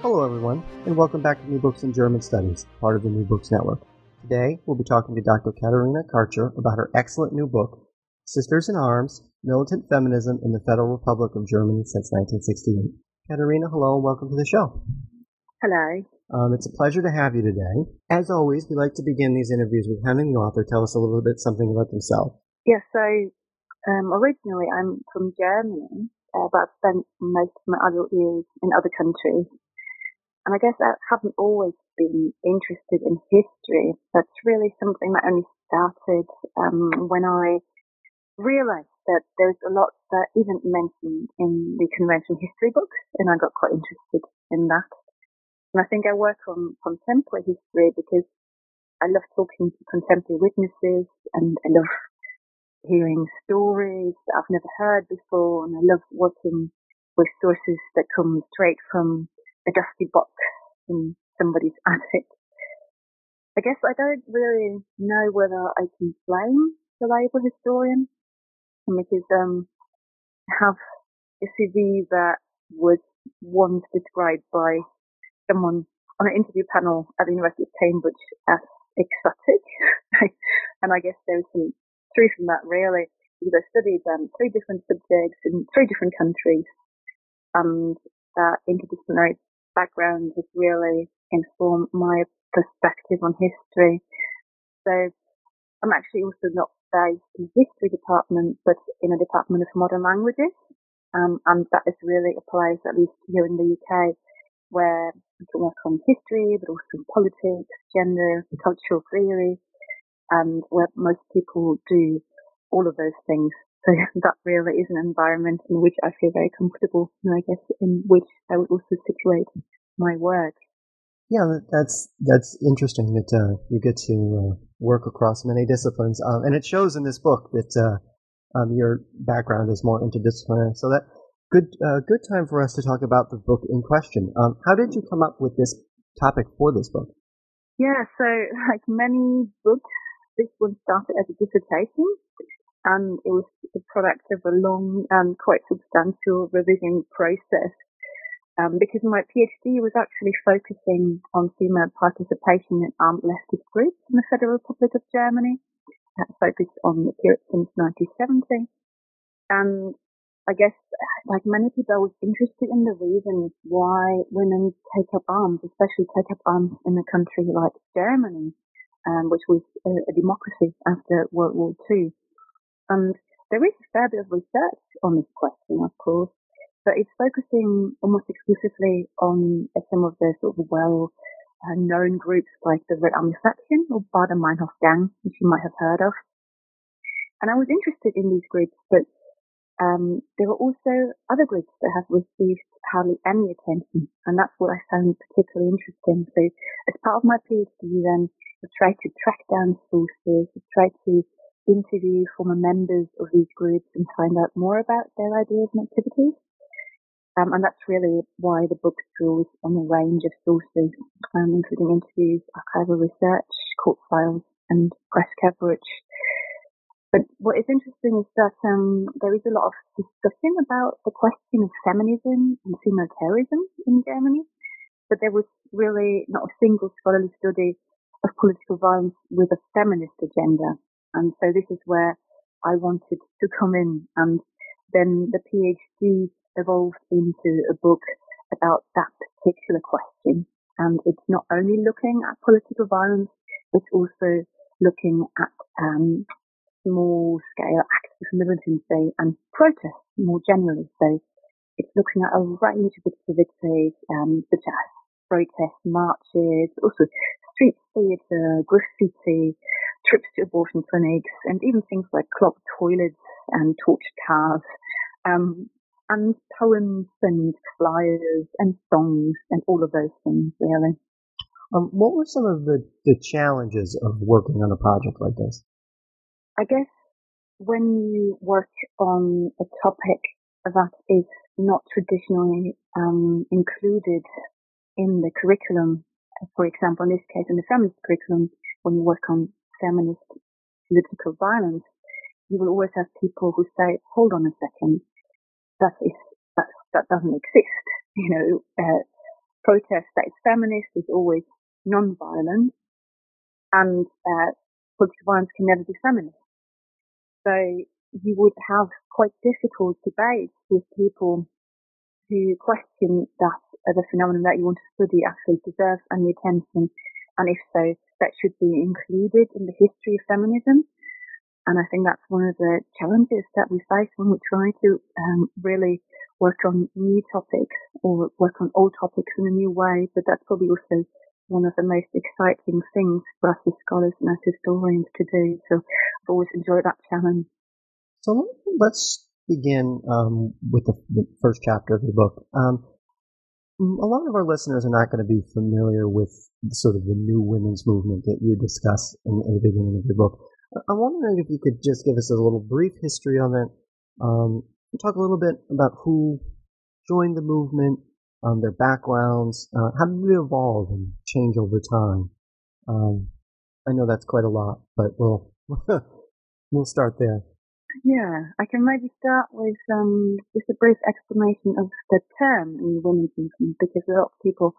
Hello, everyone, and welcome back to New Books in German Studies, part of the New Books Network. Today, we'll be talking to Dr. Katerina Karcher about her excellent new book, Sisters in Arms, Militant Feminism in the Federal Republic of Germany since 1968. Katerina, hello, and welcome to the show. Hello. It's a pleasure to have you today. As always, we like to begin these interviews with having the author tell us a little bit something about themselves. Yes, so originally I'm from Germany, but I've spent most of my adult years in other countries. And I guess I haven't always been interested in history. That's really something that only started when I realised that there was a lot that isn't mentioned in the conventional history books, and I got quite interested in that. And I think I work on contemporary history because I love talking to contemporary witnesses, and I love hearing stories that I've never heard before, and I love working with sources that come straight from a dusty box in somebody's attic. I guess I don't really know whether I can blame the label historian, because I have a CV that was once described by someone on an interview panel at the University of Cambridge as ecstatic, and I guess there was some truth in that really, because I studied three different subjects in three different countries, and that interdisciplinary background has really informed my perspective on history. So I'm actually also not based in the history department, but in a department of modern languages, and that is really a place, at least here in the UK, where we can work on history, but also politics, gender, cultural theory, and where most people do all of those things. So that really is an environment in which I feel very comfortable, and I guess in which I would also situate my work. Yeah, that's interesting that you get to work across many disciplines, and it shows in this book that your background is more interdisciplinary. So that good time for us to talk about the book in question. How did you come up with this topic for this book? Yeah, so like many books, this one started as a dissertation. And it was the product of a long and quite substantial revision process, because my PhD was actually focusing on female participation in armed leftist groups in the Federal Republic of Germany. That focused on the period since 1970. And I guess, like many people, I was interested in the reasons why women take up arms, especially take up arms in a country like Germany, which was a democracy after World War II. And there is a fair bit of research on this question, of course, but it's focusing almost exclusively on some of the sort of well-known groups like the Red Army Faction or Baader-Meinhof Gang, which you might have heard of. And I was interested in these groups, but there were also other groups that have received hardly any attention, and that's what I found particularly interesting. So as part of my PhD then, I tried to track down sources, I tried to interview former members of these groups and find out more about their ideas and activities. And that's really why the book draws on a range of sources, including interviews, archival research, court files, and press coverage. But what is interesting is that there is a lot of discussion about the question of feminism and female terrorism in Germany, but there was really not a single scholarly study of political violence with a feminist agenda. And so this is where I wanted to come in. And then the PhD evolved into a book about that particular question. And it's not only looking at political violence, it's also looking at small-scale active militancy and protests more generally. So it's looking at a range of activities, such as protests, marches, also street theatre, graffiti, trips to abortion clinics, and even things like clogged toilets and torched cars. and poems and flyers and songs and all of those things, really. What were some of the challenges of working on a project like this? I guess when you work on a topic that is not traditionally included in the curriculum, for example, in this case, in the feminist curriculum, when you work on feminist political violence, you will always have people who say, hold on a second, that doesn't exist. You know, protest that is feminist is always non-violent, and political violence can never be feminist. So you would have quite difficult debates with people who question that the phenomenon that you want to study actually deserves any attention, and if so, that should be included in the history of feminism. And I think that's one of the challenges that we face when we try to really work on new topics or work on old topics in a new way. But that's probably also one of the most exciting things for us as scholars and as historians to do. So I've always enjoyed that challenge. So let's begin with the first chapter of your book. A lot of our listeners are not going to be familiar with sort of the new women's movement that you discuss in the beginning of your book. I'm wondering if you could just give us a little brief history on it, talk a little bit about who joined the movement, their backgrounds, how did it evolve and change over time? I know that's quite a lot, but we'll start there. Yeah, I can maybe start with just a brief explanation of the term in women's movement, because a lot of people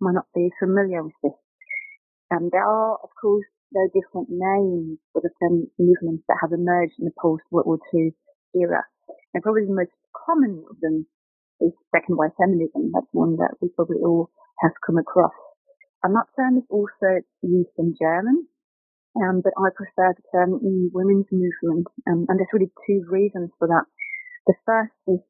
might not be familiar with this. And there are, of course, no different names for the feminist movements that have emerged in the post-World War II era. And probably the most common of them is second-wave feminism. That's one that we probably all have come across. And that term is also used in German, but I prefer the term new women's movement. And there's really two reasons for that. The first is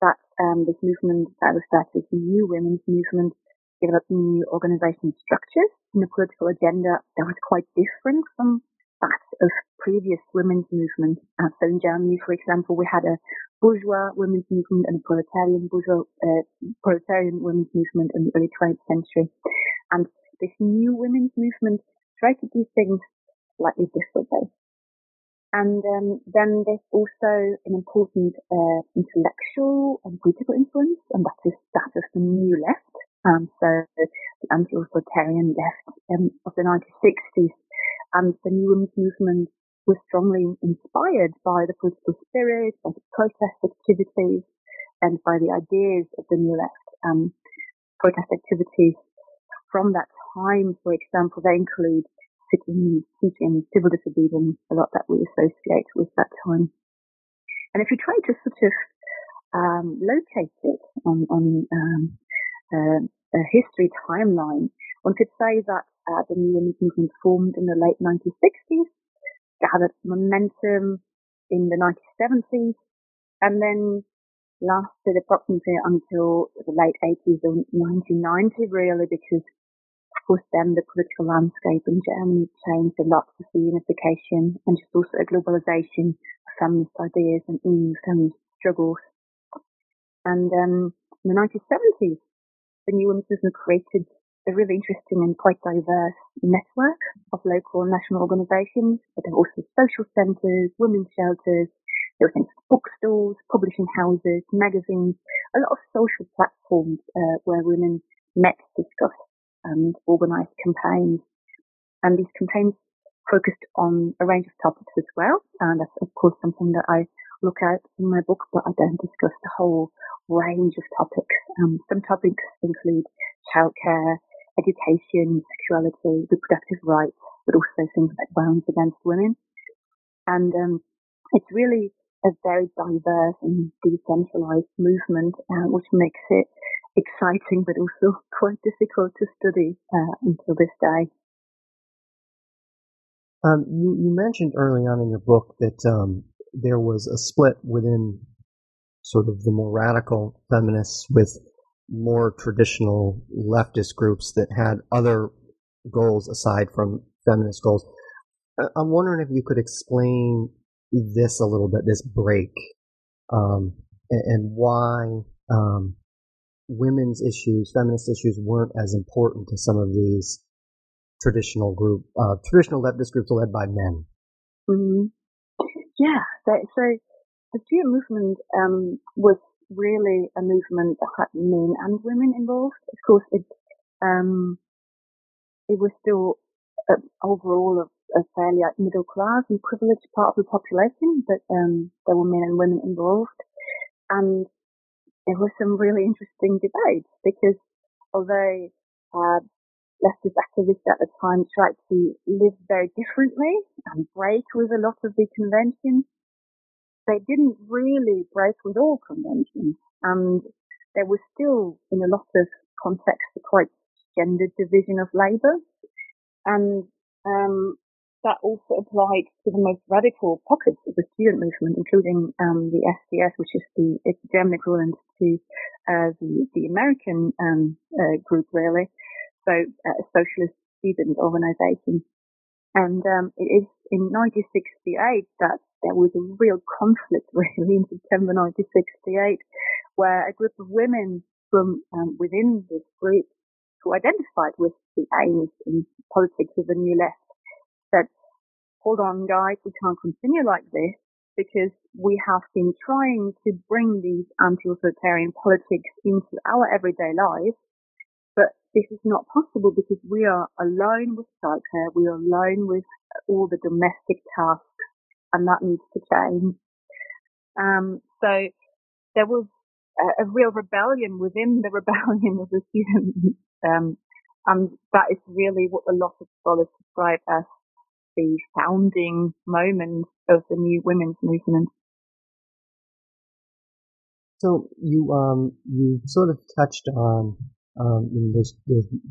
that this movement that I refer to as the new women's movement developed new organizational structures and a political agenda that was quite different from that of previous women's movements. So in Germany, for example, we had a bourgeois women's movement and a proletarian women's movement in the early 20th century. And this new women's movement tried to do things slightly differently. And then there's also an important intellectual and political influence, and that is that of the new left. So the anti-authoritarian left of the 1960s, and the new women's movement was strongly inspired by the political spirit, by the protest activities, and by the ideas of the new left. Protest activities from that time, for example, they include sitting, teaching, civil disobedience, a lot that we associate with that time. And if you try to sort of locate it on a history timeline, one could say that the new women's movement formed in the late 1960s, gathered momentum in the 1970s, and then lasted approximately until the late 80s or 1990, really, because, of course, then the political landscape in Germany changed a lot with the unification and just also a globalization of feminist ideas and EU feminist struggles. And in the 1970s, the new women's movement created a really interesting and quite diverse network of local and national organizations, but there were also social centers, women's shelters, there were things like bookstores, publishing houses, magazines, a lot of social platforms where women met, discussed, and organized campaigns. And these campaigns focused on a range of topics as well. And that's, of course, something that I look at in my book, but I don't discuss the whole range of topics. Some topics include childcare, education, sexuality, reproductive rights, but also things like violence against women. And it's really a very diverse and decentralized movement, which makes it exciting, but also quite difficult to study until this day. You mentioned early on in your book that there was a split within sort of the more radical feminists with more traditional leftist groups that had other goals aside from feminist goals. I'm wondering if you could explain this a little bit, this break, and why women's issues, feminist issues, weren't as important to some of these traditional leftist groups led by men. Mm-hmm. Yeah, so the student movement was really a movement that had men and women involved. Of course, it was still overall a fairly middle class and privileged part of the population, but there were men and women involved, and there were some really interesting debates because although leftist activists at the time tried to live very differently and break with a lot of the conventions, they didn't really break with all conventions, and there was still, in a lot of contexts, a quite gendered division of labour, and that also applied to the most radical pockets of the student movement, including the SDS, which is the German equivalent to the American group, really. So a socialist student organisation. And it is in 1968 that there was a real conflict, really, in September 1968, where a group of women from within this group who identified with the aims and politics of the New Left said, "Hold on, guys, we can't continue like this because we have been trying to bring these anti-authoritarian politics into our everyday lives, but this is not possible because we are alone with childcare, we are alone with all the domestic tasks, and that needs to change." So there was a real rebellion within the rebellion of the students, and that is really what a lot of scholars describe as the founding moment of the new women's movement. So you sort of touched on there's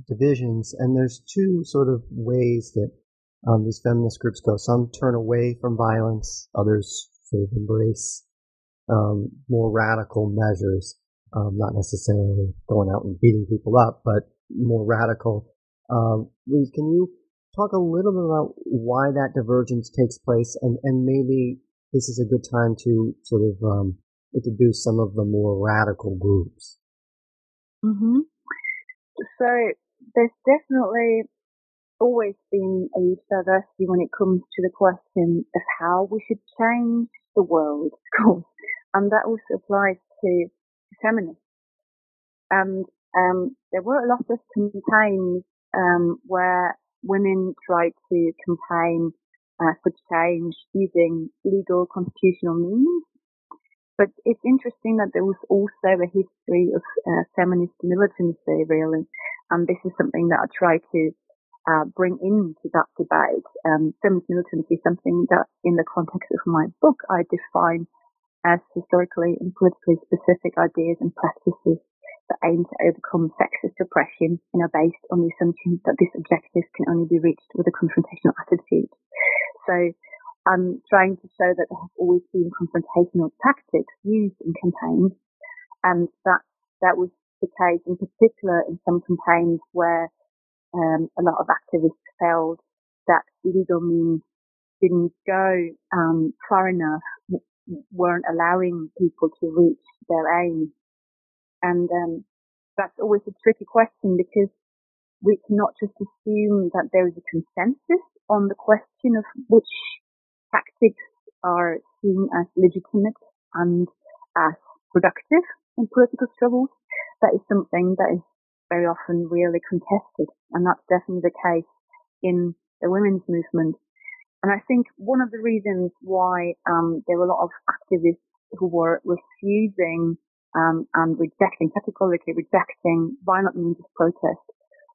divisions, and there's two sort of ways that these feminist groups go. Some turn away from violence, others sort of embrace more radical measures, not necessarily going out and beating people up, but more radical. Can you talk a little bit about why that divergence takes place, and maybe this is a good time to sort of introduce some of the more radical groups? Mm-hmm. So there's definitely always been a huge diversity when it comes to the question of how we should change the world, of course, and that also applies to feminists. And there were a lot of campaigns where women tried to campaign for change using legal constitutional means. But it's interesting that there was also a history of feminist militancy, really, and this is something that I try to bring into that debate. Feminist militancy is something that, in the context of my book, I define as historically and politically specific ideas and practices that aim to overcome sexist oppression and are based on the assumption that this objective can only be reached with a confrontational attitude. So I'm trying to show that there have always been confrontational tactics used in campaigns, and that was the case in particular in some campaigns where a lot of activists felt that legal means didn't go far enough, weren't allowing people to reach their aims. And that's always a tricky question because we cannot just assume that there is a consensus on the question of which tactics are seen as legitimate and as productive in political struggles. That is something that is very often really contested, and that's definitely the case in the women's movement. And I think one of the reasons why there were a lot of activists who were refusing and rejecting, categorically rejecting, violent means of protest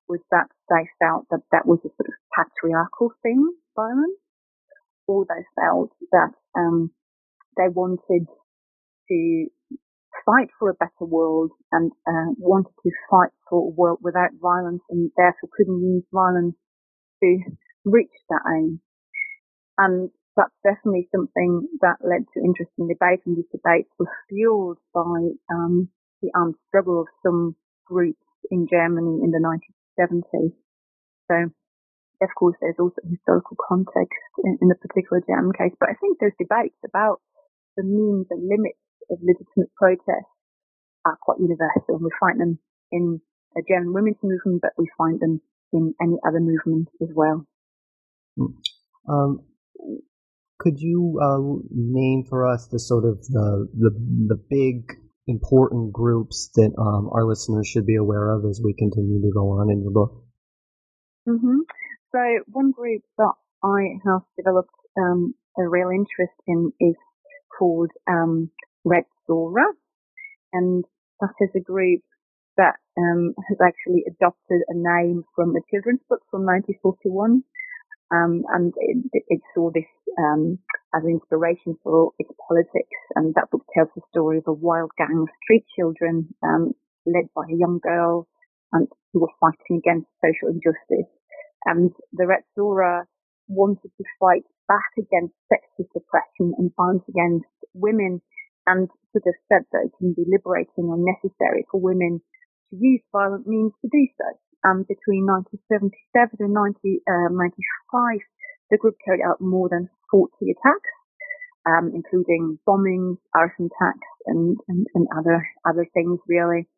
was that they felt that that was a sort of patriarchal thing, violence, or they felt that they wanted to fight for a better world and wanted to fight for a world without violence and therefore couldn't use violence to reach that aim. And that's definitely something that led to interesting debates, and these debates were fueled by the armed struggle of some groups in Germany in the 1970s. So, of course, there's also historical context in the particular German case, but I think those debates about the means and limits of legitimate protest are quite universal. We find them in a German women's movement, but we find them in any other movement as well. Could you name for us the sort of the big important groups that our listeners should be aware of as we continue to go on in your book? Mm-hmm. So one group that I have developed a real interest in is called Red Zora, and that is a group that has actually adopted a name from a children's book from 1941, and it saw this as an inspiration for its politics. And that book tells the story of a wild gang of street children led by a young girl and who were fighting against social injustice. And the Red Zora wanted to fight back against sexist oppression and violence against women, and sort of said that it can be liberating or necessary for women to use violent means to do so. Between 1977 and 1995, the group carried out more than 40 attacks, including bombings, arson attacks, and other things really.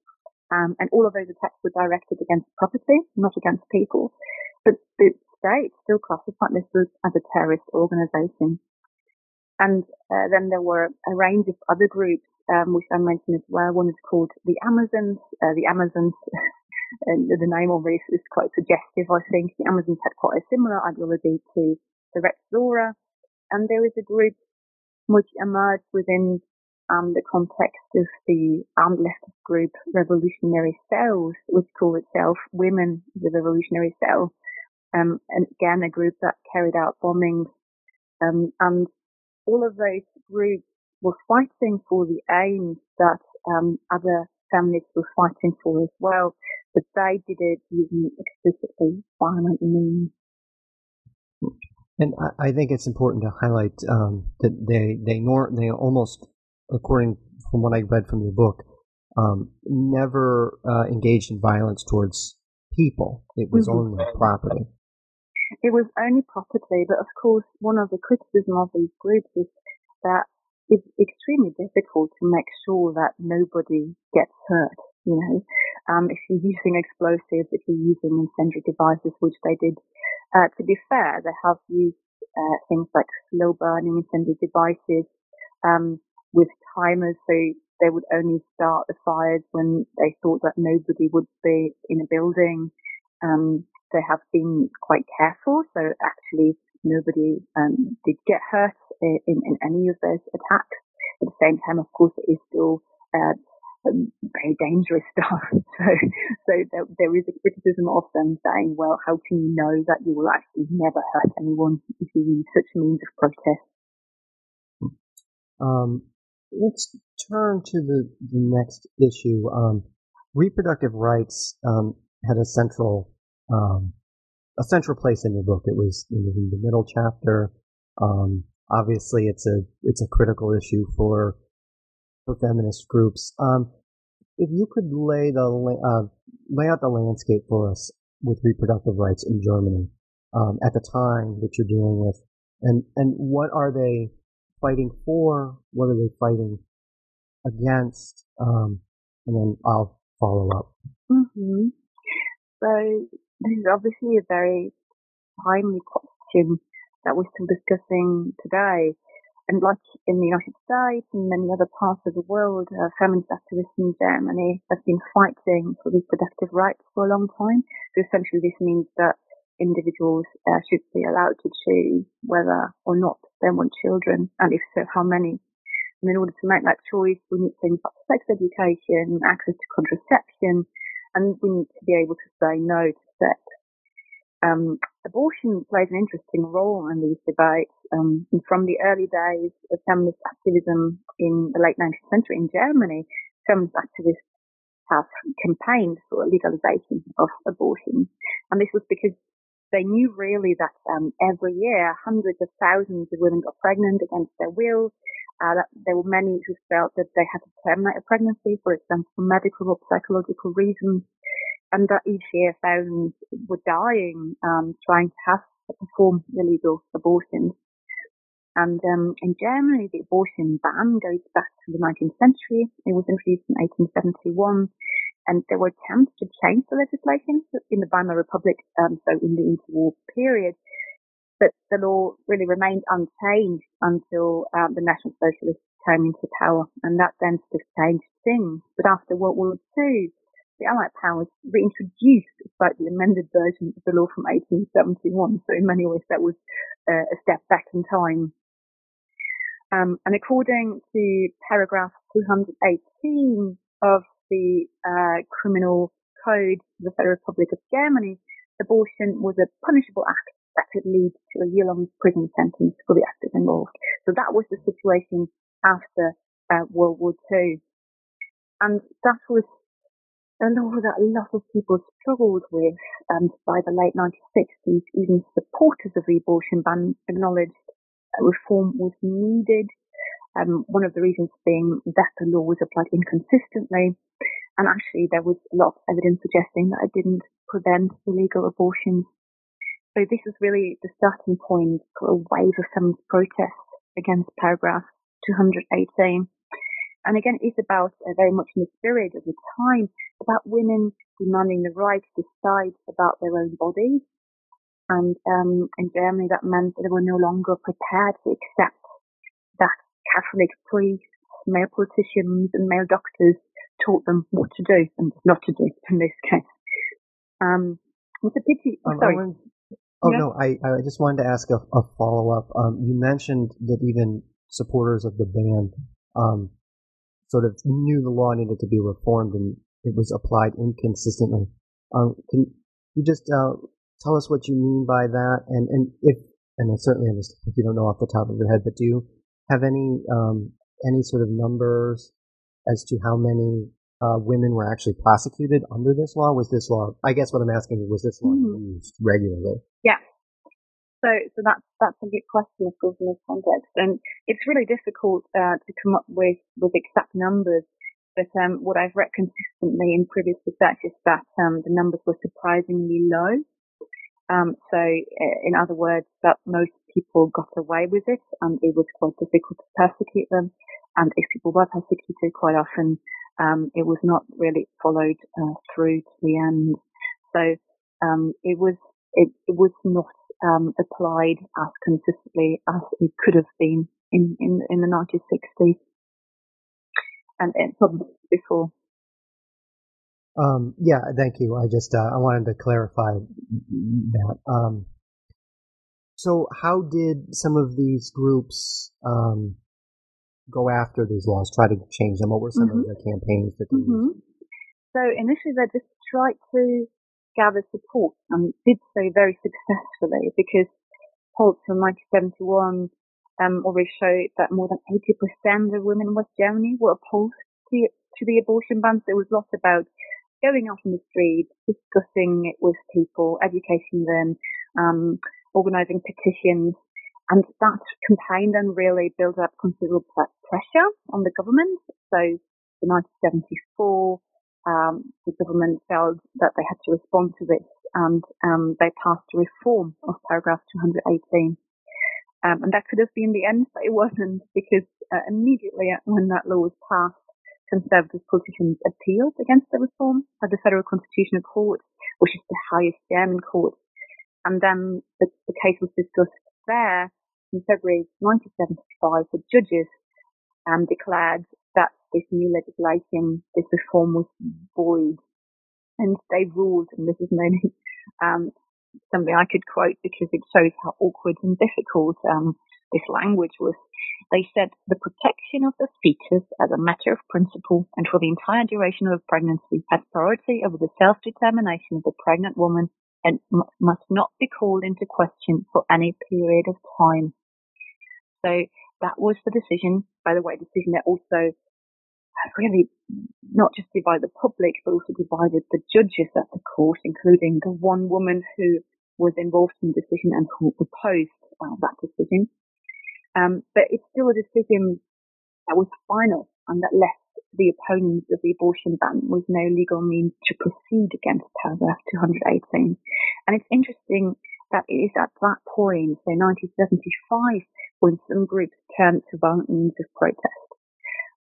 And all of those attacks were directed against property, not against people. But the state still classified this group as a terrorist organisation. And then there were a range of other groups, which I mentioned as well. One is called the Amazons. The Amazons, the name already is quite suggestive, I think. The Amazons had quite a similar ideology to the Red Zora. And there is a group which emerged within the context of the armed leftist group Revolutionary Cells, which called itself Women, the Revolutionary Cell. And again, a group that carried out bombings, and all of those groups were fighting for the aims that other feminists were fighting for as well, but they did it using explicitly violent means. And I think it's important to highlight that they almost, according from what I read from your book, never engaged in violence towards people. It was mm-hmm. only property. It was only property, but of course, one of the criticisms of these groups is that it's extremely difficult to make sure that nobody gets hurt. You know, if you're using explosives, if you're using incendiary devices, which they did. To be fair, they have used things like slow burning incendiary devices with timers, so they would only start the fires when they thought that nobody would be in a building. They have been quite careful, so actually nobody did get hurt in any of those attacks. At the same time, of course, it is still very dangerous stuff. So there is a criticism of them saying, well, how can you know that you will actually never hurt anyone if you use such means of protest? Let's turn to the next issue. Reproductive rights had a central place in your book. It was in the middle chapter. Obviously, it's a critical issue for feminist groups. If you could lay out the landscape for us with reproductive rights in Germany at the time that you're dealing with, and what are they fighting for? What are they fighting against? And then I'll follow up. Mm-hmm. So this is obviously a very timely question that we're still discussing today. And like in the United States and many other parts of the world, feminist activists in Germany have been fighting for reproductive rights for a long time. So essentially this means that individuals should be allowed to choose whether or not they want children, and if so, how many. And in order to make that choice, we need things like sex education, access to contraception, and we need to be able to say no to sex. Abortion plays an interesting role in these debates. And from the early days of feminist activism in the late 19th century in Germany, feminist activists have campaigned for legalization of abortion. And this was because they knew really that every year hundreds of thousands of women got pregnant against their will. That there were many who felt that they had to terminate a pregnancy, for example, for medical or psychological reasons, and that each year thousands were dying trying to perform illegal abortions. And in Germany, the abortion ban goes back to the 19th century. It was introduced in 1871, and there were attempts to change the legislation in the Weimar Republic, so in the interwar period. But the law really remained unchanged until the National Socialists came into power, and that then sort of changed things. But after World War II, the Allied powers reintroduced a slightly amended version of the law from 1871. So in many ways, that was a step back in time. And according to paragraph 218 of the Criminal Code of the Federal Republic of Germany, abortion was a punishable act that could lead to a year-long prison sentence for the actors involved. So that was the situation after World War II. And that was a law that a lot of people struggled with by the late 1960s. Even supporters of the abortion ban acknowledged reform was needed, one of the reasons being that the law was applied inconsistently, and actually there was a lot of evidence suggesting that it didn't prevent illegal abortions. So this is really the starting point for a wave of feminist protests against paragraph 218. And again, it's about, very much in the spirit of the time, about women demanding the right to decide about their own bodies. And in Germany, that meant that they were no longer prepared to accept that Catholic priests, male politicians and male doctors taught them what to do and not to do in this case. It's a pity. Sorry. I just wanted to ask a follow-up. You mentioned that even supporters of the ban sort of knew the law needed to be reformed and it was applied inconsistently. Can you just... tell us what you mean by that, and I certainly understand if you don't know off the top of your head, but do you have any sort of numbers as to how many women were actually prosecuted under this law? Was this law? I guess what I'm asking is, was this law used regularly? Yeah. So that's a good question, of course, in this context, and it's really difficult to come up with exact numbers. But what I've read consistently in previous research is that the numbers were surprisingly low. So, in other words, that most people got away with it, and it was quite difficult to persecute them. And if people were persecuted, quite often, it was not really followed through to the end. So, it was not applied as consistently as it could have been in the 1960s and probably before. Yeah, thank you. I just, I wanted to clarify that. So how did some of these groups, go after these laws, try to change them? What were some of the campaigns that they used? So initially they just tried to gather support and did so very successfully because polls from 1971, already showed that more than 80% of women in West Germany were opposed to the abortion ban. So there was lots about going out on the streets, discussing it with people, educating them, organising petitions. And that campaign then really built up considerable pressure on the government. So in 1974, the government felt that they had to respond to this, and they passed a reform of paragraph 218. And that could have been the end, but it wasn't, because immediately when that law was passed, Conservative politicians appealed against the reform at the Federal Constitutional Court, which is the highest German court. And then the case was discussed there in February 1975. The judges declared that this new legislation, this reform, was void. And they ruled, and this is mainly something I could quote because it shows how awkward and difficult this language was. They said, the protection of the fetus as a matter of principle and for the entire duration of pregnancy has priority over the self-determination of the pregnant woman and must not be called into question for any period of time. So that was the decision, by the way, decision that also really not just divided the public, but also divided the judges at the court, including the one woman who was involved in the decision and who opposed that decision. But it's still a decision that was final and that left the opponents of the abortion ban with no legal means to proceed against paragraph 218. And it's interesting that it is at that point, so 1975, when some groups turned to violent means of protest.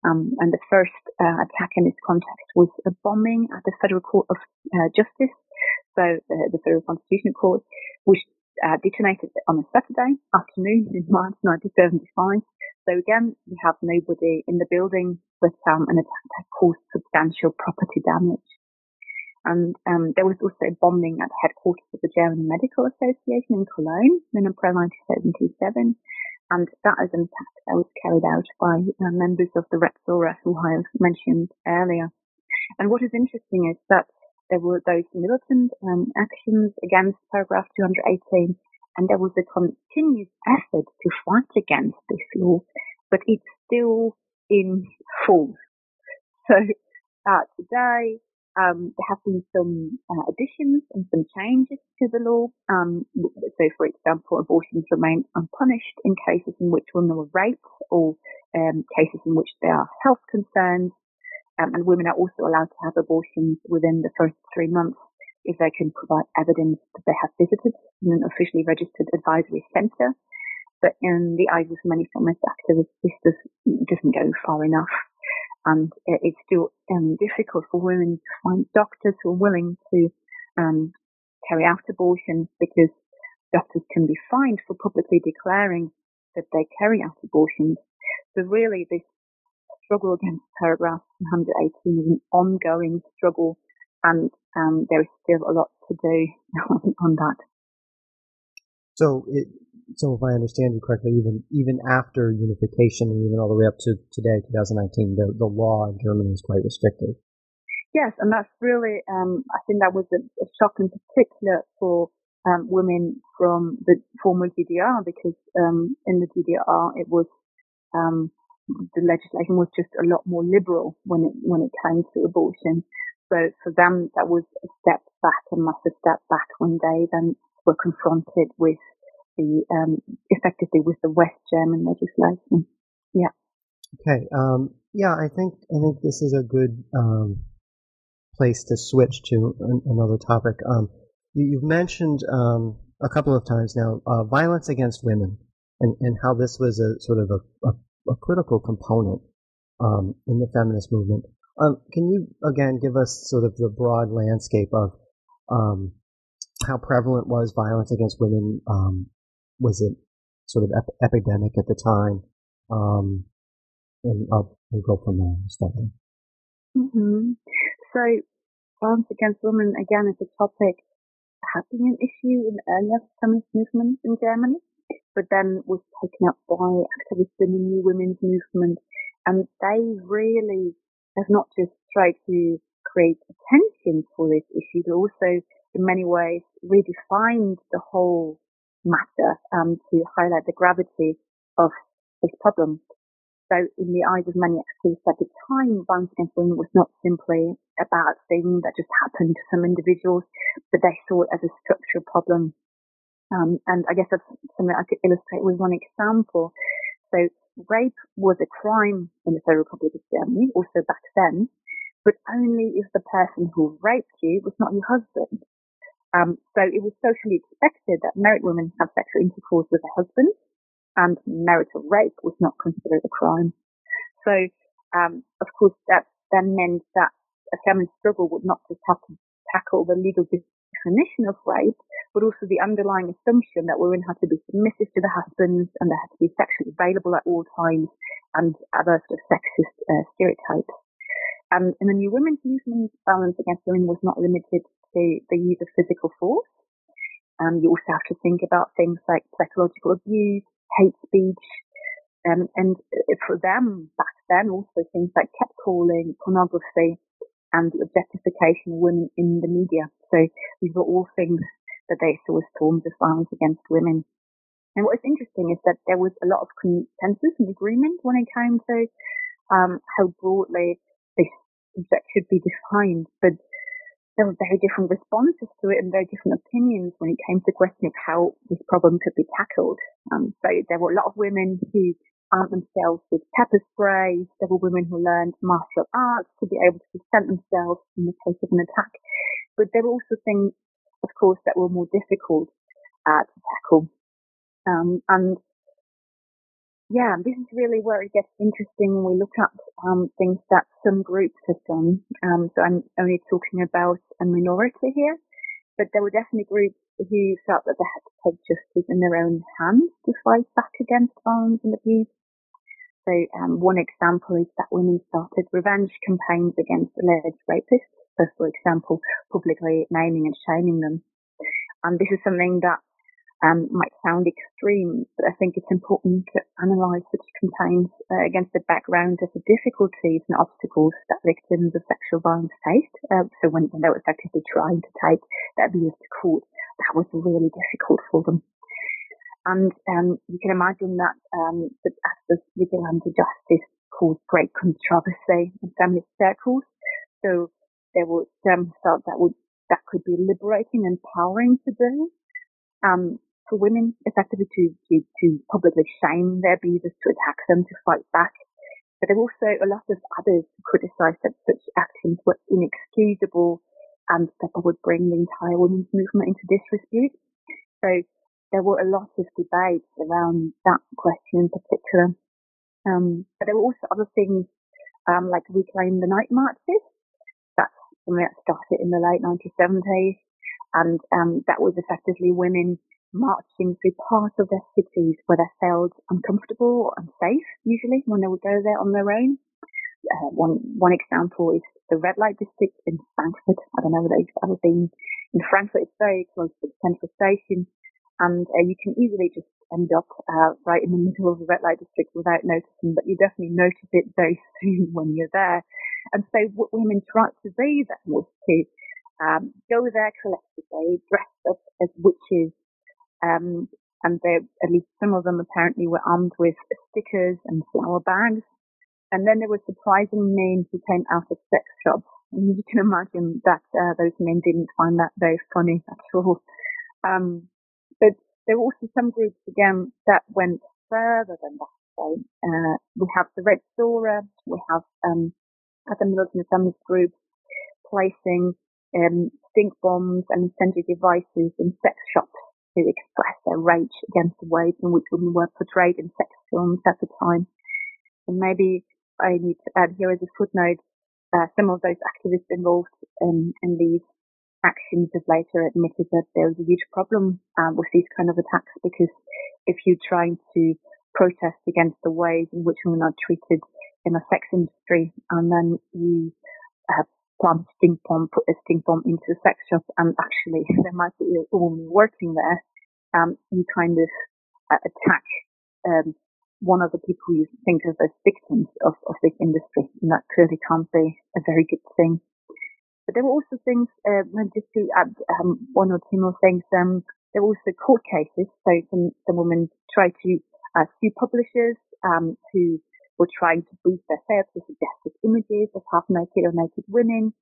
And the first attack in this context was a bombing at the Federal Court of Justice, so the Federal Constitutional Court, which detonated on a Saturday afternoon in March 1975. So again, we have nobody in the building, but an attack that caused substantial property damage. And there was also a bombing at the headquarters of the German Medical Association in Cologne in April 1977. And that is an attack that was carried out by members of the Red Zora, who I mentioned earlier. And what is interesting is that there were those militant actions against paragraph 218, and there was a continuous effort to fight against this law, but it's still in force. So today there have been some additions and some changes to the law. So, for example, abortions remain unpunished in cases in which women were raped or cases in which there are health concerns. And women are also allowed to have abortions within the first 3 months if they can provide evidence that they have visited in an officially registered advisory centre. But in the eyes of many feminist activists, this doesn't go far enough. And it's still difficult for women to find doctors who are willing to carry out abortions, because doctors can be fined for publicly declaring that they carry out abortions. So really, this struggle against paragraph 118 is an ongoing struggle, and there is still a lot to do on that. So if I understand you correctly, even after unification and even all the way up to today, 2019, the law in Germany is quite restrictive. Yes, and that's really I think that was a shock in particular for women from the former DDR, because in the DDR it was. The legislation was just a lot more liberal when it came to abortion. So for them, that was a step back, a massive step back, when they then were confronted with the effectively with the West German legislation. Yeah. Okay. Yeah, I think this is a good place to switch to another topic. You've mentioned a couple of times now violence against women and how this was a sort of a critical component in the feminist movement. Can you again give us sort of the broad landscape of how prevalent was violence against women? Was it sort of epidemic at the time? And we'll go from there. Mm-hmm. So violence against women again is a topic that had been an issue in earlier feminist movements in Germany, but then was taken up by activists in the New Women's Movement. And they really have not just tried to create attention for this issue, but also in many ways redefined the whole matter to highlight the gravity of this problem. So in the eyes of many activists at the time, violence against women was not simply a bad thing that just happened to some individuals, but they saw it as a structural problem. And I guess that's something that I could illustrate with one example. So rape was a crime in the Federal Republic of Germany, also back then, but only if the person who raped you was not your husband. So it was socially expected that married women had sexual intercourse with their husbands, and marital rape was not considered a crime. So, of course, that then meant that a feminist struggle would not just have to tackle the legal definition of rape, but also the underlying assumption that women had to be submissive to their husbands and they had to be sexually available at all times, and other sort of sexist stereotypes. And in the New Women's Movement, violence against women was not limited to the use of physical force. You also have to think about things like psychological abuse, hate speech, and for them back then also things like catcalling, pornography, and the objectification of women in the media. So these were all things that they saw as forms of violence against women. And what is interesting is that there was a lot of consensus and agreement when it came to how broadly this subject should be defined, but there were very different responses to it and very different opinions when it came to the question of how this problem could be tackled. So there were a lot of women who armed themselves with pepper spray. There were women who learned martial arts to be able to defend themselves in the case of an attack. But there were also things, of course, that were more difficult to tackle. And Yeah, this is really where it gets interesting when we look up things that some groups have done. So I'm only talking about a minority here, but there were definitely groups who felt that they had to take justice in their own hands to fight back against violence and abuse. So one example is that women started revenge campaigns against alleged rapists, so for example, publicly naming and shaming them. And this is something that might sound extreme, but I think it's important to analyse such campaigns against the background of the difficulties and obstacles that victims of sexual violence faced. So when they were actively trying to take their abuse to court, that was really difficult for them. And you can imagine that such acts of vigilante justice caused great controversy in feminist circles. So there was some thought that could be liberating and empowering to do. For women, effectively to publicly shame their abusers, to attack them, to fight back. But there were also a lot of others who criticised that such actions were inexcusable and that they would bring the entire women's movement into disrepute. So there were a lot of debates around that question in particular. But there were also other things like Reclaim the Night marches. That's something that started in the late 1970s. And that was effectively women marching through parts of their cities where they felt uncomfortable or unsafe, usually, when they would go there on their own. One example is the red light district in Frankfurt. I don't know whether you've ever been in Frankfurt. It's very close to the central station. And you can easily just end up right in the middle of the red light district without noticing, but you definitely notice it very soon when you're there. And so what women tried to do then was to go there collectively, dressed up as witches, and at least some of them apparently were armed with stickers and flower bags. And then there were surprising names who came out of sex shops. And you can imagine that those men didn't find that very funny at all. But there were also some groups, again, that went further than that. So we have the Red Zora, we have other militant feminist groups placing stink bombs and incendiary devices in sex shops to express their rage against the ways in which women were portrayed in sex films at the time. And maybe I need to add here as a footnote, some of those activists involved in these actions have later admitted that there was a huge problem with these kind of attacks, because if you're trying to protest against the ways in which women are treated in the sex industry, and then you put a stink bomb into a sex shop, and actually there might be a woman working there, you kind of attack one of the people you think of as victims of this industry, and that clearly can't be a very good thing. But there were also things, just to add one or two more things, there were also court cases. So some women tried to sue publishers who were trying to boost their sales with suggestive images of half-naked or naked women,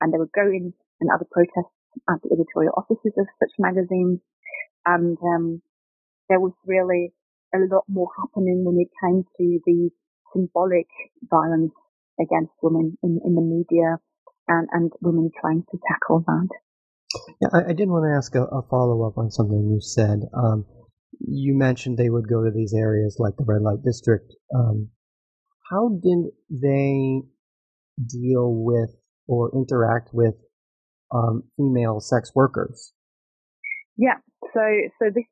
and they would go in and other protests at the editorial offices of such magazines. And there was really a lot more happening when it came to the symbolic violence against women in the media and women trying to tackle that. Yeah, I did want to ask a follow-up on something you said. You mentioned they would go to these areas like the Red Light District. How did they deal with or interact with female sex workers? Yeah, so this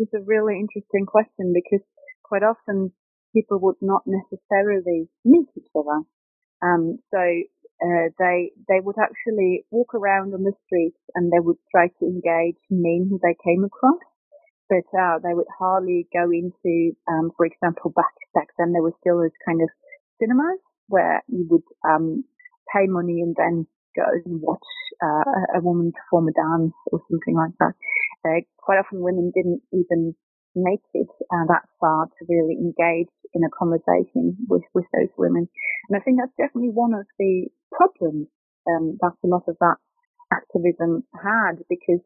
is a really interesting question, because quite often people would not necessarily meet each other. They would actually walk around on the streets and they would try to engage men who they came across. But they would hardly go into, for example, back then there was still this kind of cinemas where you would pay money and then go and watch a woman perform a dance or something like that. Quite often women didn't even make it that far to really engage in a conversation with those women. And I think that's definitely one of the problems that a lot of that activism had, because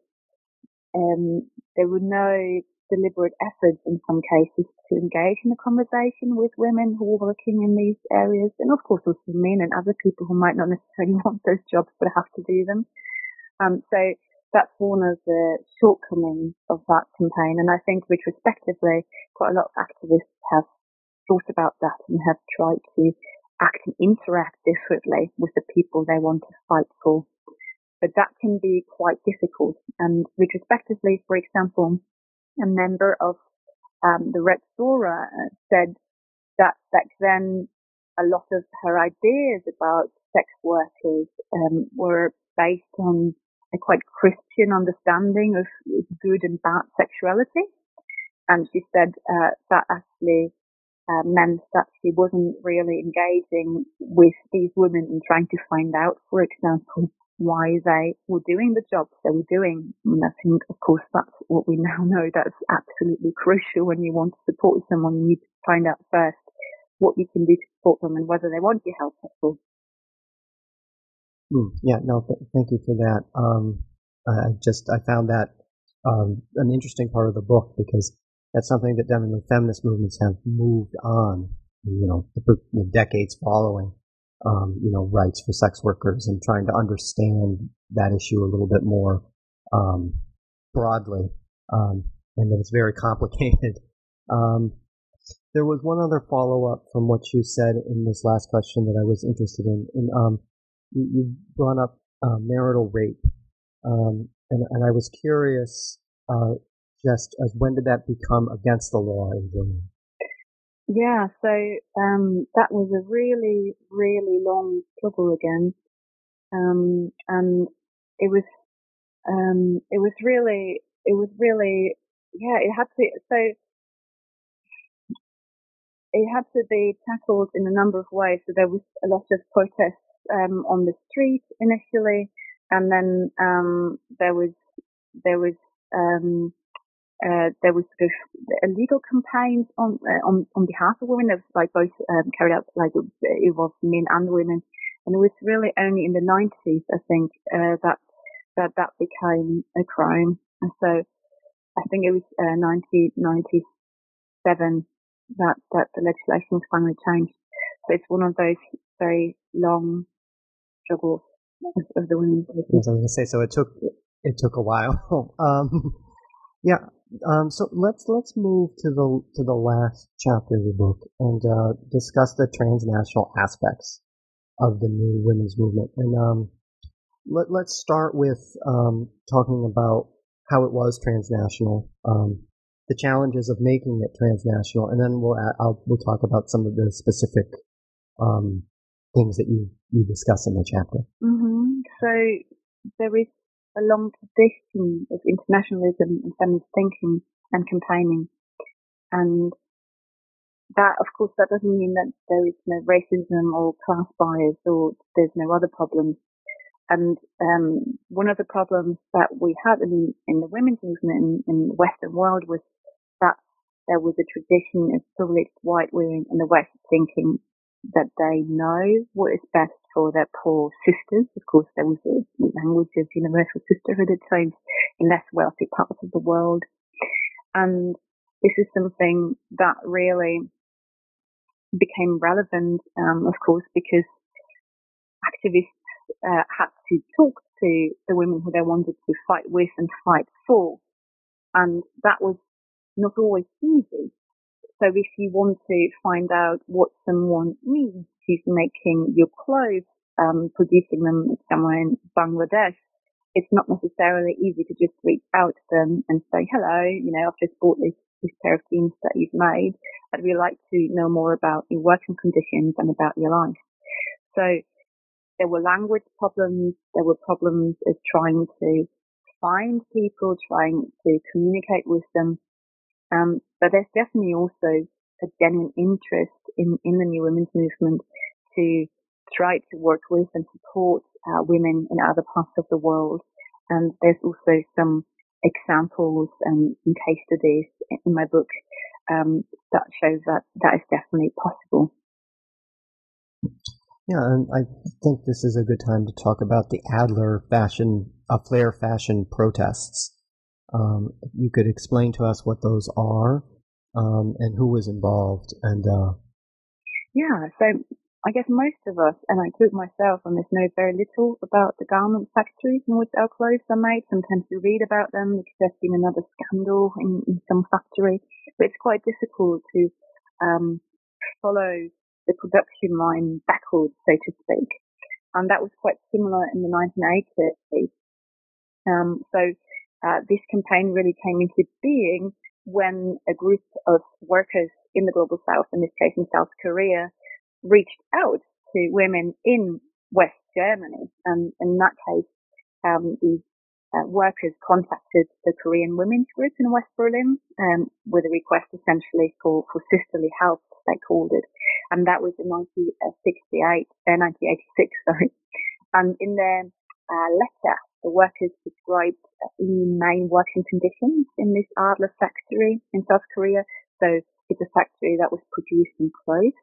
there were no deliberate efforts in some cases to engage in a conversation with women who were working in these areas, and of course also men and other people who might not necessarily want those jobs but have to do them. So that's one of the shortcomings of that campaign, and I think retrospectively quite a lot of activists have thought about that and have tried to act and interact differently with the people they want to fight for. But that can be quite difficult. And retrospectively, for example, a member of the Red Zora said that back then a lot of her ideas about sex workers were based on a quite Christian understanding of good and bad sexuality. And she said that actually meant that she wasn't really engaging with these women and trying to find out, for example, why they were doing the jobs they were doing. And I think, of course, that's what we now know. That's absolutely crucial when you want to support someone. You need to find out first what you can do to support them and whether they want your help at all. Yeah, no, thank you for that. I found that an interesting part of the book, because that's something that definitely feminist movements have moved on, you know, the decades following, you know, rights for sex workers and trying to understand that issue a little bit more broadly, and that it's very complicated. There was one other follow-up from what you said in this last question that I was interested in. You brought up marital rape, and I was curious just as when did that become against the law in Germany? Yeah, so that was a really, really long struggle again, and it had to be tackled in a number of ways. So there was a lot of protests on the street initially, and then there was sort of a legal campaign on behalf of women. That was like both carried out, like it was men and women, and it was really only in the 90s, I think, that became a crime. And so I think it was 1997 that the legislation was finally changed. So it's one of those very long struggles of the women's movement. Yes, I was going to say, so it took a while. So let's move to the last chapter of the book and discuss the transnational aspects of the new women's movement. And let's start with talking about how it was transnational, the challenges of making it transnational, and then we'll talk about some of the specific things that you discuss in the chapter. Mm-hmm. So there is a long tradition of internationalism and feminist thinking and campaigning, and that, of course, that doesn't mean that there is no racism or class bias or there's no other problems. And one of the problems that we had in the women's movement in the Western world was that there was a tradition of privileged white women in the West thinking that they know what is best for their poor sisters. Of course, there was a language of universal sisterhood at times in less wealthy parts of the world. And this is something that really became relevant, of course, because activists had to talk to the women who they wanted to fight with and fight for. And that was not always easy. So if you want to find out what someone needs, who's making your clothes, producing them somewhere in Bangladesh, it's not necessarily easy to just reach out to them and say, hello, you know, I've just bought this pair of jeans that you've made, and we'd like to know more about your working conditions and about your life. So there were language problems, there were problems of trying to find people, trying to communicate with them. But there's definitely also a genuine interest in the new women's movement to try to work with and support women in other parts of the world. And there's also some examples and case studies in my book that show that is definitely possible. Yeah, and I think this is a good time to talk about the Adler fashion, Flair fashion protests. You could explain to us what those are and who was involved. And yeah, so I guess most of us, and I include myself on this, know very little about the garment factories in which our clothes are made. Sometimes we read about them because there's been another scandal in some factory, but it's quite difficult to follow the production line backwards, so to speak. And that was quite similar in the 1980s. This campaign really came into being when a group of workers in the global south, in this case in South Korea, reached out to women in West Germany. And in that case, these workers contacted the Korean women's group in West Berlin with a request essentially for sisterly help, they called it. And that was in 1986. And in their letter, the workers described inhumane working conditions in this Adler factory in South Korea. So it's a factory that was producing clothes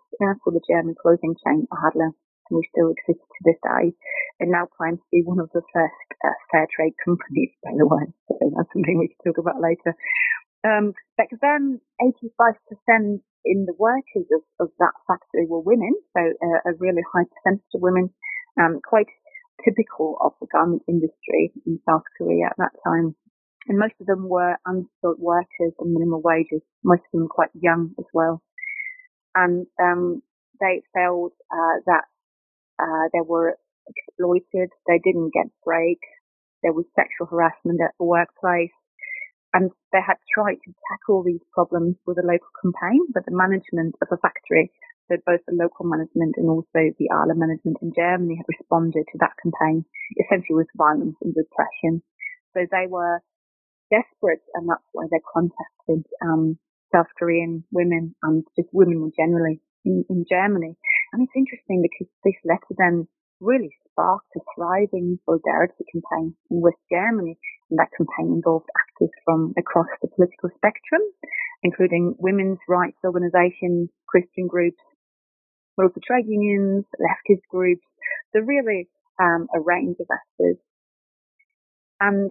for the German clothing chain Adler, which still exists to this day, and now claims to be one of the first fair trade companies, by the way. So that's something we can talk about later. Back then, 85% in the workers of that factory were women, so a really high percentage of women, quite typical of the garment industry in South Korea at that time. And most of them were unskilled workers on minimum wages, most of them quite young as well. And they felt that they were exploited, they didn't get breaks, there was sexual harassment at the workplace. And they had tried to tackle these problems with a local campaign, but the management of the factory, so both the local management and also the Adler management in Germany, had responded to that campaign essentially with violence and repression. So they were desperate, and that's why they contacted South Korean women and just women more generally in Germany. And it's interesting because this letter then really sparked a thriving solidarity campaign in West Germany. And that campaign involved actors from across the political spectrum, including women's rights organizations, Christian groups, but also trade unions, leftist groups. So really a range of actors. And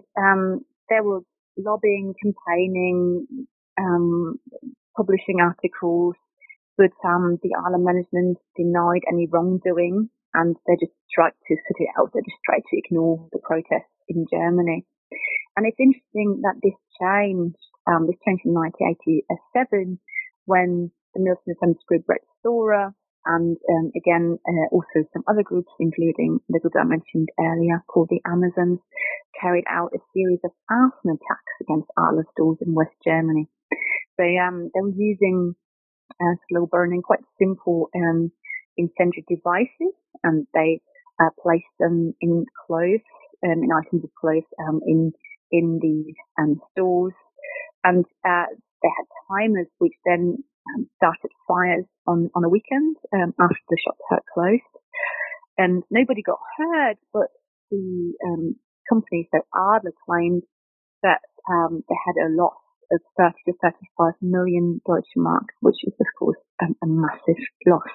there was lobbying, campaigning, publishing articles, but the Adler management denied any wrongdoing, and they just tried to sit it out. They just tried to ignore the protests in Germany. And it's interesting that this changed in 1987 when the militant feminist group Red Zora and also some other groups, including the group I mentioned earlier called the Amazons, carried out a series of arson attacks against Adler stores in West Germany. So they were using slow burning, quite simple incendiary devices, and they placed them in clothes, in items of clothes, in these stores, and they had timers which then started fires on a weekend after the shops had closed, and nobody got hurt, but the company, so Adler, claimed that they had a loss of 30 to 35 million Deutsche Mark, which is of course a massive loss.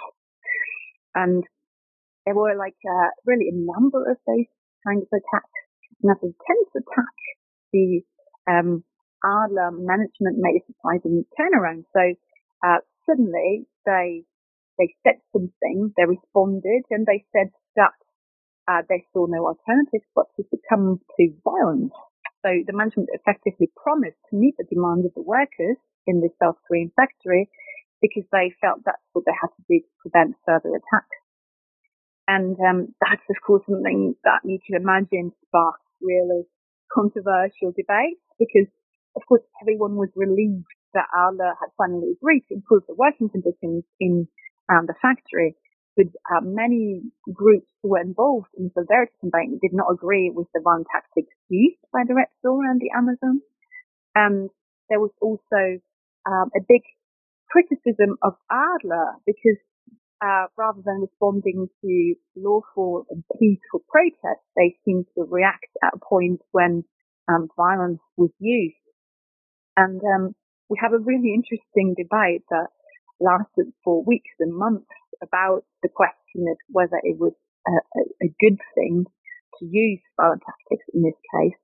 And there were really a number of those kinds of attacks. And after the 10th attack, the Adler management made a surprising turnaround. So suddenly they said something, they responded, and they said that they saw no alternative but to succumb to violence. So the management effectively promised to meet the demands of the workers in the South Korean factory, because they felt that's what they had to do to prevent further attacks. And that's, of course, something that you can imagine sparked really controversial debates, because, of course, everyone was relieved that Adler had finally agreed to improve the working conditions in the factory. But many groups who were involved in the solidarity campaign did not agree with the violent tactics used by the Red Zora and the Amazon. And there was also a big criticism of Adler, because rather than responding to lawful and peaceful protests, they seemed to react at a point when violence was used. And we have a really interesting debate that lasted for weeks and months about the question of whether it was a good thing to use violent tactics in this case.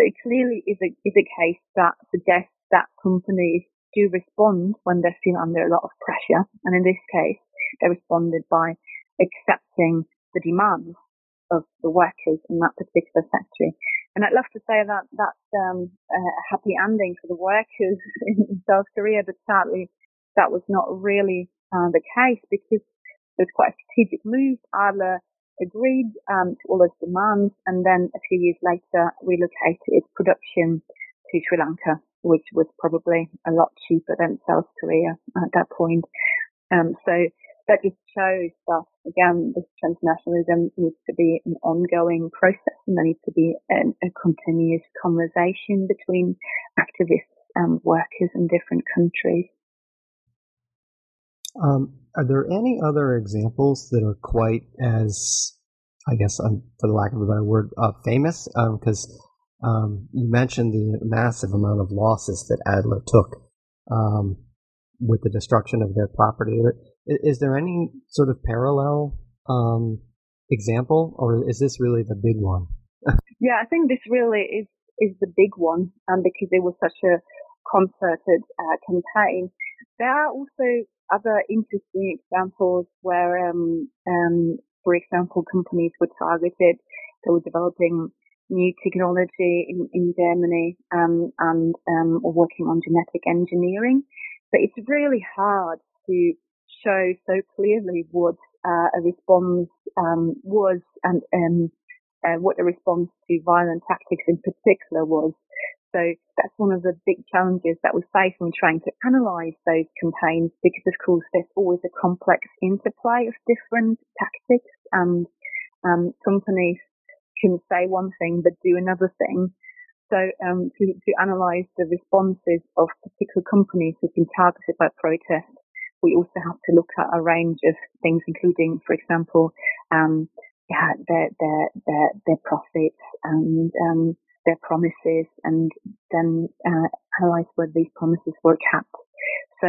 But it clearly is a case that suggests that companies do respond when they feel under a lot of pressure. And in this case, they responded by accepting the demands of the workers in that particular factory. And I'd love to say that that's a happy ending for the workers in South Korea, but sadly, that was not really the case because it was quite a strategic move. Adler agreed to all those demands, and then a few years later relocated its production to Sri Lanka, which was probably a lot cheaper than South Korea at that point. So that just shows that, again, this transnationalism needs to be an ongoing process, and there needs to be a continuous conversation between activists and workers in different countries. Are there any other examples that are quite as, I guess, for the lack of a better word, famous? Because you mentioned the massive amount of losses that Adler took with the destruction of their property. Is there any sort of parallel example, or is this really the big one? Yeah, I think this really is the big one, because it was such a concerted campaign. There are also other interesting examples where, for example, companies were targeted that were developing new technology in Germany and were working on genetic engineering. But it's really hard to show so clearly what a response was and what the response to violent tactics in particular was. So that's one of the big challenges that we face when trying to analyse those campaigns, because, of course, there's always a complex interplay of different tactics, and companies can say one thing but do another thing. So to analyse the responses of particular companies who've been targeted by protests, we also have to look at a range of things, including, for example, their profits and their promises, and then analyze whether these promises were kept. So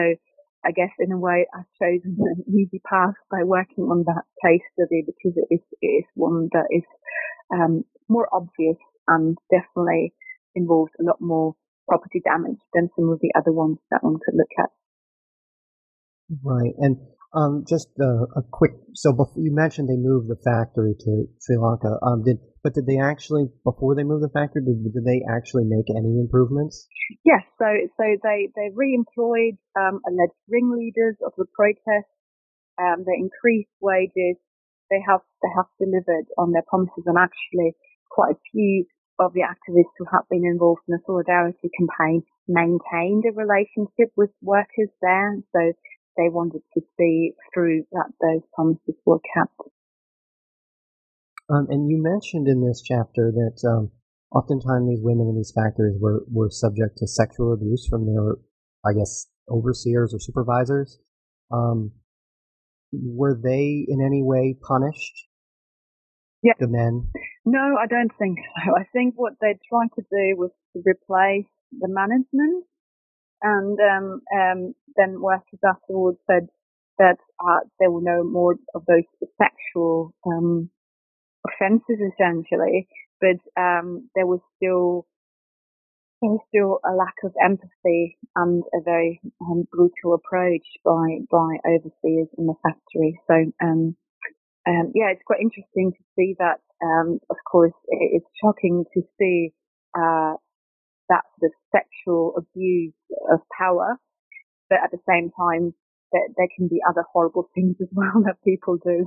I guess in a way I've chosen an easy path by working on that case study, because it is one that is more obvious and definitely involves a lot more property damage than some of the other ones that one could look at. Right. And just a quick, so you mentioned they moved the factory to Sri Lanka. Did they actually, before they moved the factory, did they actually make any improvements? Yes. So they re-employed alleged ringleaders of the protests. They increased wages. They have delivered on their promises, and actually quite a few of the activists who have been involved in the solidarity campaign maintained a relationship with workers there. So they wanted to see through that those promises were kept. And you mentioned in this chapter that oftentimes these women in these factories were subject to sexual abuse from their, I guess, overseers or supervisors. Were they in any way punished? Yeah. The men? No, I don't think so. I think what they tried to do was to replace the management. And then workers afterwards said that there were no more of those sexual offences, essentially, but there was still a lack of empathy and a very brutal approach by overseers in the factory. So yeah, it's quite interesting to see that. Of course, it's shocking to see that sort of sexual abuse of power, but at the same time, there can be other horrible things as well that people do.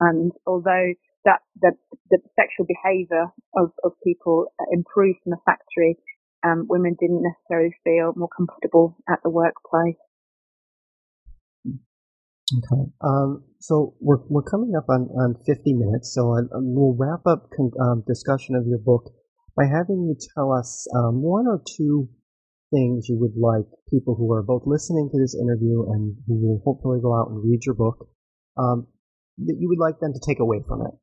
And although that the sexual behaviour of people improved in the factory, women didn't necessarily feel more comfortable at the workplace. Okay, so we're coming up on 50 minutes, so we'll wrap up discussion of your book by having you tell us one or two things you would like people who are both listening to this interview and who will hopefully go out and read your book, that you would like them to take away from it.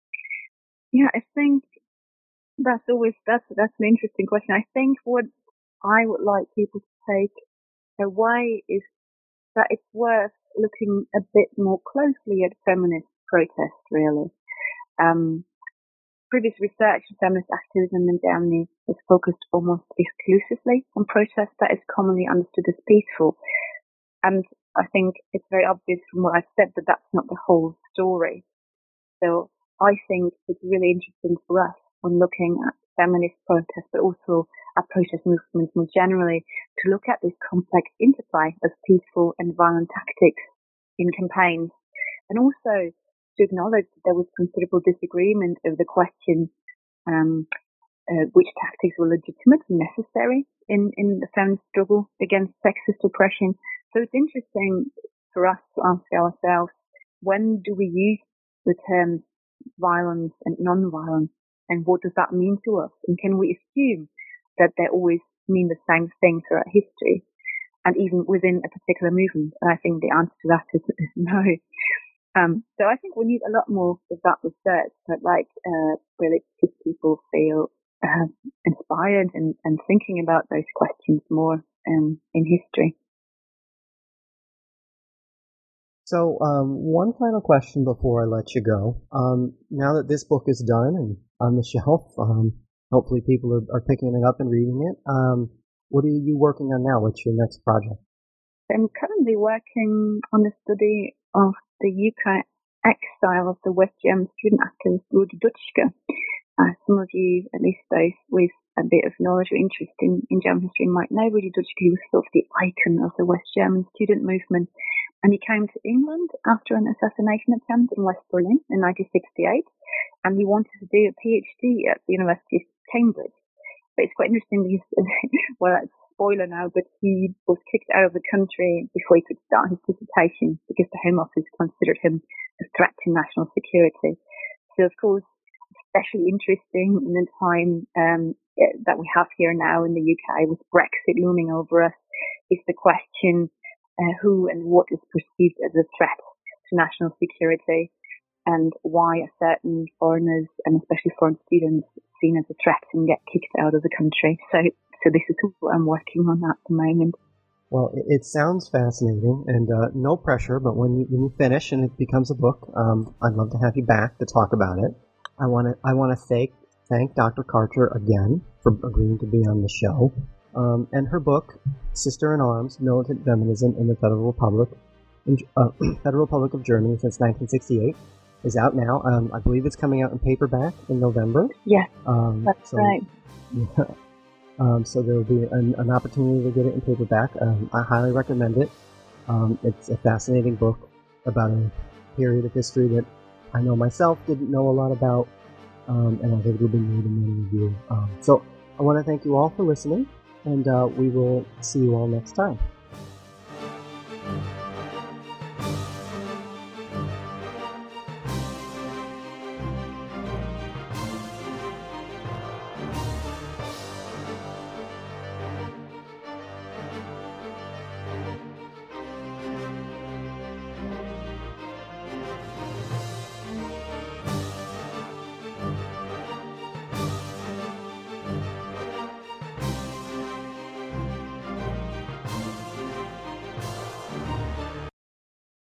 Yeah, I think that's an interesting question. I think what I would like people to take away is that it's worth looking a bit more closely at feminist protest, really. Previous research on feminist activism in Germany is focused almost exclusively on protest that is commonly understood as peaceful. And I think it's very obvious from what I've said that that's not the whole story. So I think it's really interesting for us when looking at feminist protest, but also at protest movements more generally, to look at this complex interplay of peaceful and violent tactics in campaigns, and also to acknowledge that there was considerable disagreement over the question which tactics were legitimate and necessary in the feminist struggle against sexist oppression. So it's interesting for us to ask ourselves, when do we use the terms violence and non-violence, and what does that mean to us? And can we assume that they always mean the same thing throughout history, and even within a particular movement? And I think the answer to that is no. So I think we need a lot more of that research that, really gives people feel inspired and thinking about those questions more in history. So one final question before I let you go. Now that this book is done and on the shelf, hopefully people are picking it up and reading it. What are you working on now? What's your next project? I'm currently working on a study of the UK exile of the West German student activist Rudi Dutschke. Some of you, at least those with a bit of knowledge or interest in German history, might know Rudi Dutschke was sort of the icon of the West German student movement. And he came to England after an assassination attempt in West Berlin in 1968, and he wanted to do a PhD at the University of Cambridge. But it's quite interesting because, well, it's a spoiler now, but he was kicked out of the country before he could start his dissertation because the Home Office considered him a threat to national security. So, of course, especially interesting in the time that we have here now in the UK, with Brexit looming over us, is the question who and what is perceived as a threat to national security, and why are certain foreigners, and especially foreign students, seen as a threat and get kicked out of the country. So this is what I'm working on at the moment. Well, it sounds fascinating, and no pressure, but when you finish and it becomes a book, I'd love to have you back to talk about it. I want to thank Dr. Karcher again for agreeing to be on the show. And her book, Sister in Arms, Militant Feminism in the Federal Republic of Germany since 1968, is out now. I believe it's coming out in paperback in November. Yes, that's right. Yeah. So there will be an opportunity to get it in paperback. I highly recommend it. It's a fascinating book about a period of history that I know myself didn't know a lot about, and I think it will be new to many of you. So I want to thank you all for listening. And we will see you all next time.